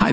Hi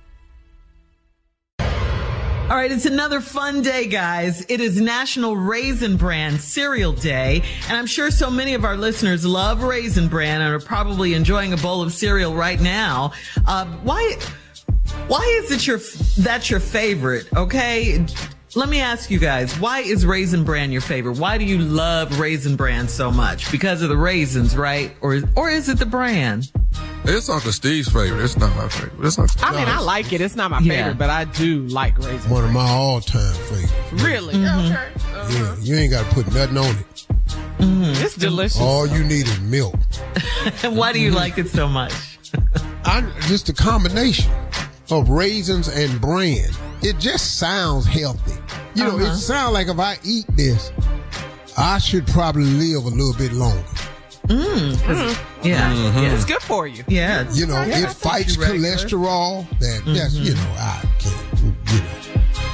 All right, it's another fun day, guys. It is National Raisin Bran Cereal Day, and I'm sure so many of our listeners love Raisin Bran and are probably enjoying a bowl of cereal right now. Why is it your favorite? Okay, let me ask you guys, why is Raisin Bran your favorite? Why do you love Raisin Bran so much? Because of the raisins, right? Or is it the bran? It's Uncle Steve's favorite. It's not my favorite. I like it. It's not my favorite, but I do like Raisin Bran. One of my all-time favorites. Really? Mm-hmm. Okay. Uh-huh. Yeah, you ain't got to put nothing on it. Mm-hmm. It's delicious. All you need is milk. Why do you like it so much? Just the combination of raisins and bran. It just sounds healthy. You know, it sounds like if I eat this, I should probably live a little bit longer. It's good for you. Yeah, you know, it fights cholesterol. That's you know, I can't.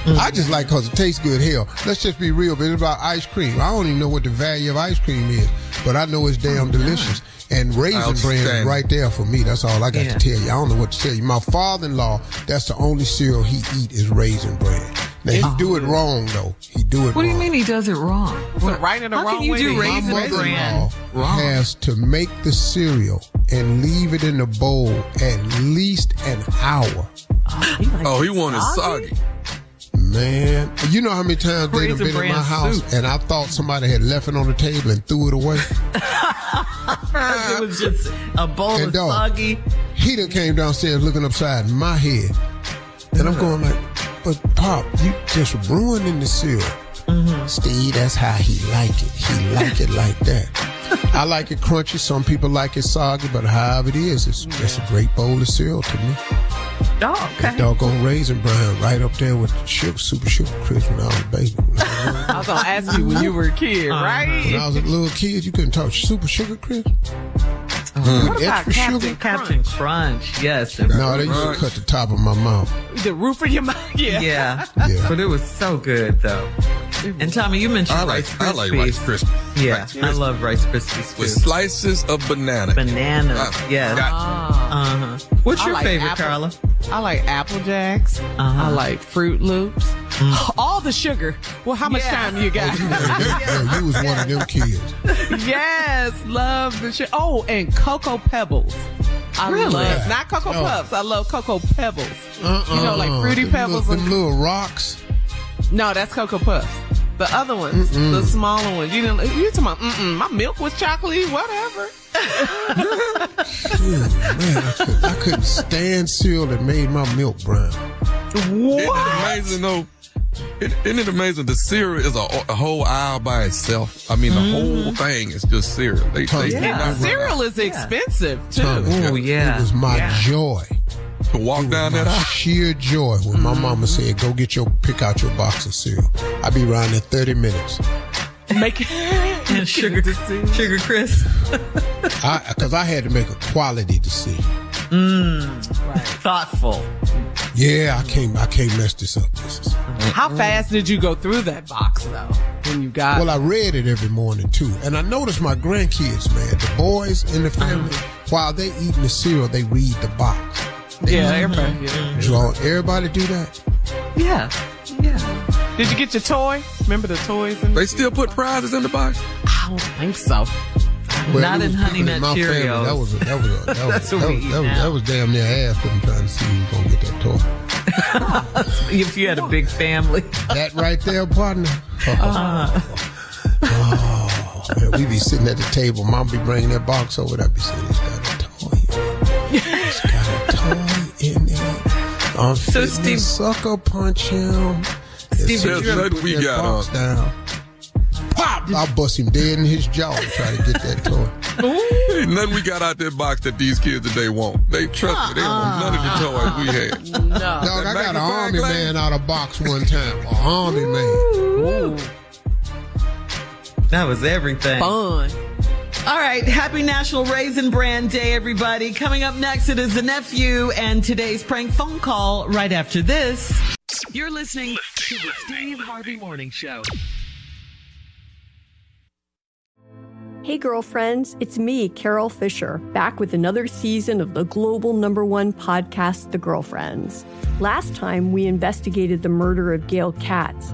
You know, I just like because it tastes good. Hell, let's just be real. But it's about ice cream. I don't even know what the value of ice cream is, but I know it's damn delicious. And Raisin Bran is right there for me. That's all I got to tell you. I don't know what to tell you. My father-in-law, that's the only cereal he eat is Raisin Bran. Now, he do it wrong, though. He do it wrong. What do you mean he does it wrong? What? Right in the wrong way? How can you do Raisin Bran wrong? Has to make the cereal and leave it in the bowl at least an hour. Oh, he wanted soggy. Man, you know how many times they've been in my house and I thought somebody had left it on the table and threw it away? It was just a bowl of soggy. He done came downstairs looking upside my head. And I'm going like, but Pop, you just ruining the cereal. Mm-hmm. Steve, that's how he like it. He like it like that. I like it crunchy. Some people like it soggy, but however it is, it's just a great bowl of cereal to me. Oh, okay. That doggone Raisin Bran right up there with the Super Sugar Crisp when I was a baby. I was going to ask you when you were a kid, right? When I was a little kid, you couldn't touch Super Sugar Crisp. What about Captain Crunch? Yes. No, they used to cut the top of my mouth. The roof of your mouth? Yeah. But it was so good, though. And Tommy, you mentioned Rice Krispies. I like Rice Krispies. Yeah, Rice Krispies. I love Rice Krispies too. With slices of banana. Yes. What's your favorite, Carla? I like Apple Jacks. I like Fruit Loops. All the sugar. Well, how much time you got? You was one of them kids. Yes, love the sugar. Oh, and Cocoa Pebbles. I love, not Cocoa Puffs. I love Cocoa Pebbles. You know, like Fruity Pebbles. Them little rocks. No, that's Cocoa Puffs. The other ones, the smaller ones. You didn't. You talking about? My milk was chocolatey. Whatever. Dude, man, I couldn't stand cereal that made my milk brown. What? Isn't it amazing though? Isn't it amazing? The cereal is a whole aisle by itself. I mean, the whole thing is just cereal. Cereal is expensive, too. Oh, yeah. It was my joy. To walk down that aisle? Sheer joy when my mama said, go get pick out your box of cereal. I'd be around in 30 minutes. Make it. And Sugar Crisp. Because I had to make a quality decision. Right. Thoughtful. Yeah, I can't mess this up. How fast did you go through that box though? When you got I read it every morning too, and I noticed my grandkids, man, the boys in the family, while they eating the cereal, they read the box. Everybody do that. Yeah, yeah. Did you get your toy? Remember the toys? They still put prizes in the box? I don't think so. Well, not in Honey Nut Cheerios. That was damn near ass when I'm trying to see who's going to get that toy. If you had a big family. That right there, partner. Man, we be sitting at the table. Mom be bringing that box over. I be saying, it's got a toy in it. It's got a toy in it. I'm fitting sucker punch him. Steve, we got box down. Pop! I'll bust him dead in his jaw and try to get that toy. Ooh. Ain't nothing we got out that box that these kids today want. They trust me. They don't want none of the toys we had. No. Dog, I got an army man out of box one time. An army man. That was everything. Fun. All right. Happy National Raisin Bran Day, everybody. Coming up next, it is the nephew and today's prank phone call right after this. You're listening to the Steve Harvey Morning Show. Hey girlfriends, it's me, Carol Fisher, back with another season of the global #1 podcast, The Girlfriends. Last time, we investigated the murder of Gail Katz.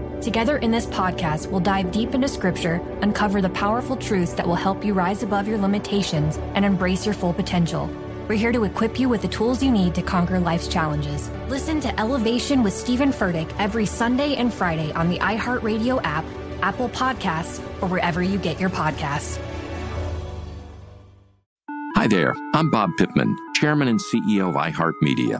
Together in this podcast, we'll dive deep into scripture, uncover the powerful truths that will help you rise above your limitations and embrace your full potential. We're here to equip you with the tools you need to conquer life's challenges. Listen to Elevation with Stephen Furtick every Sunday and Friday on the iHeartRadio app, Apple Podcasts, or wherever you get your podcasts. Hi there, I'm Bob Pittman, Chairman and CEO of iHeartMedia.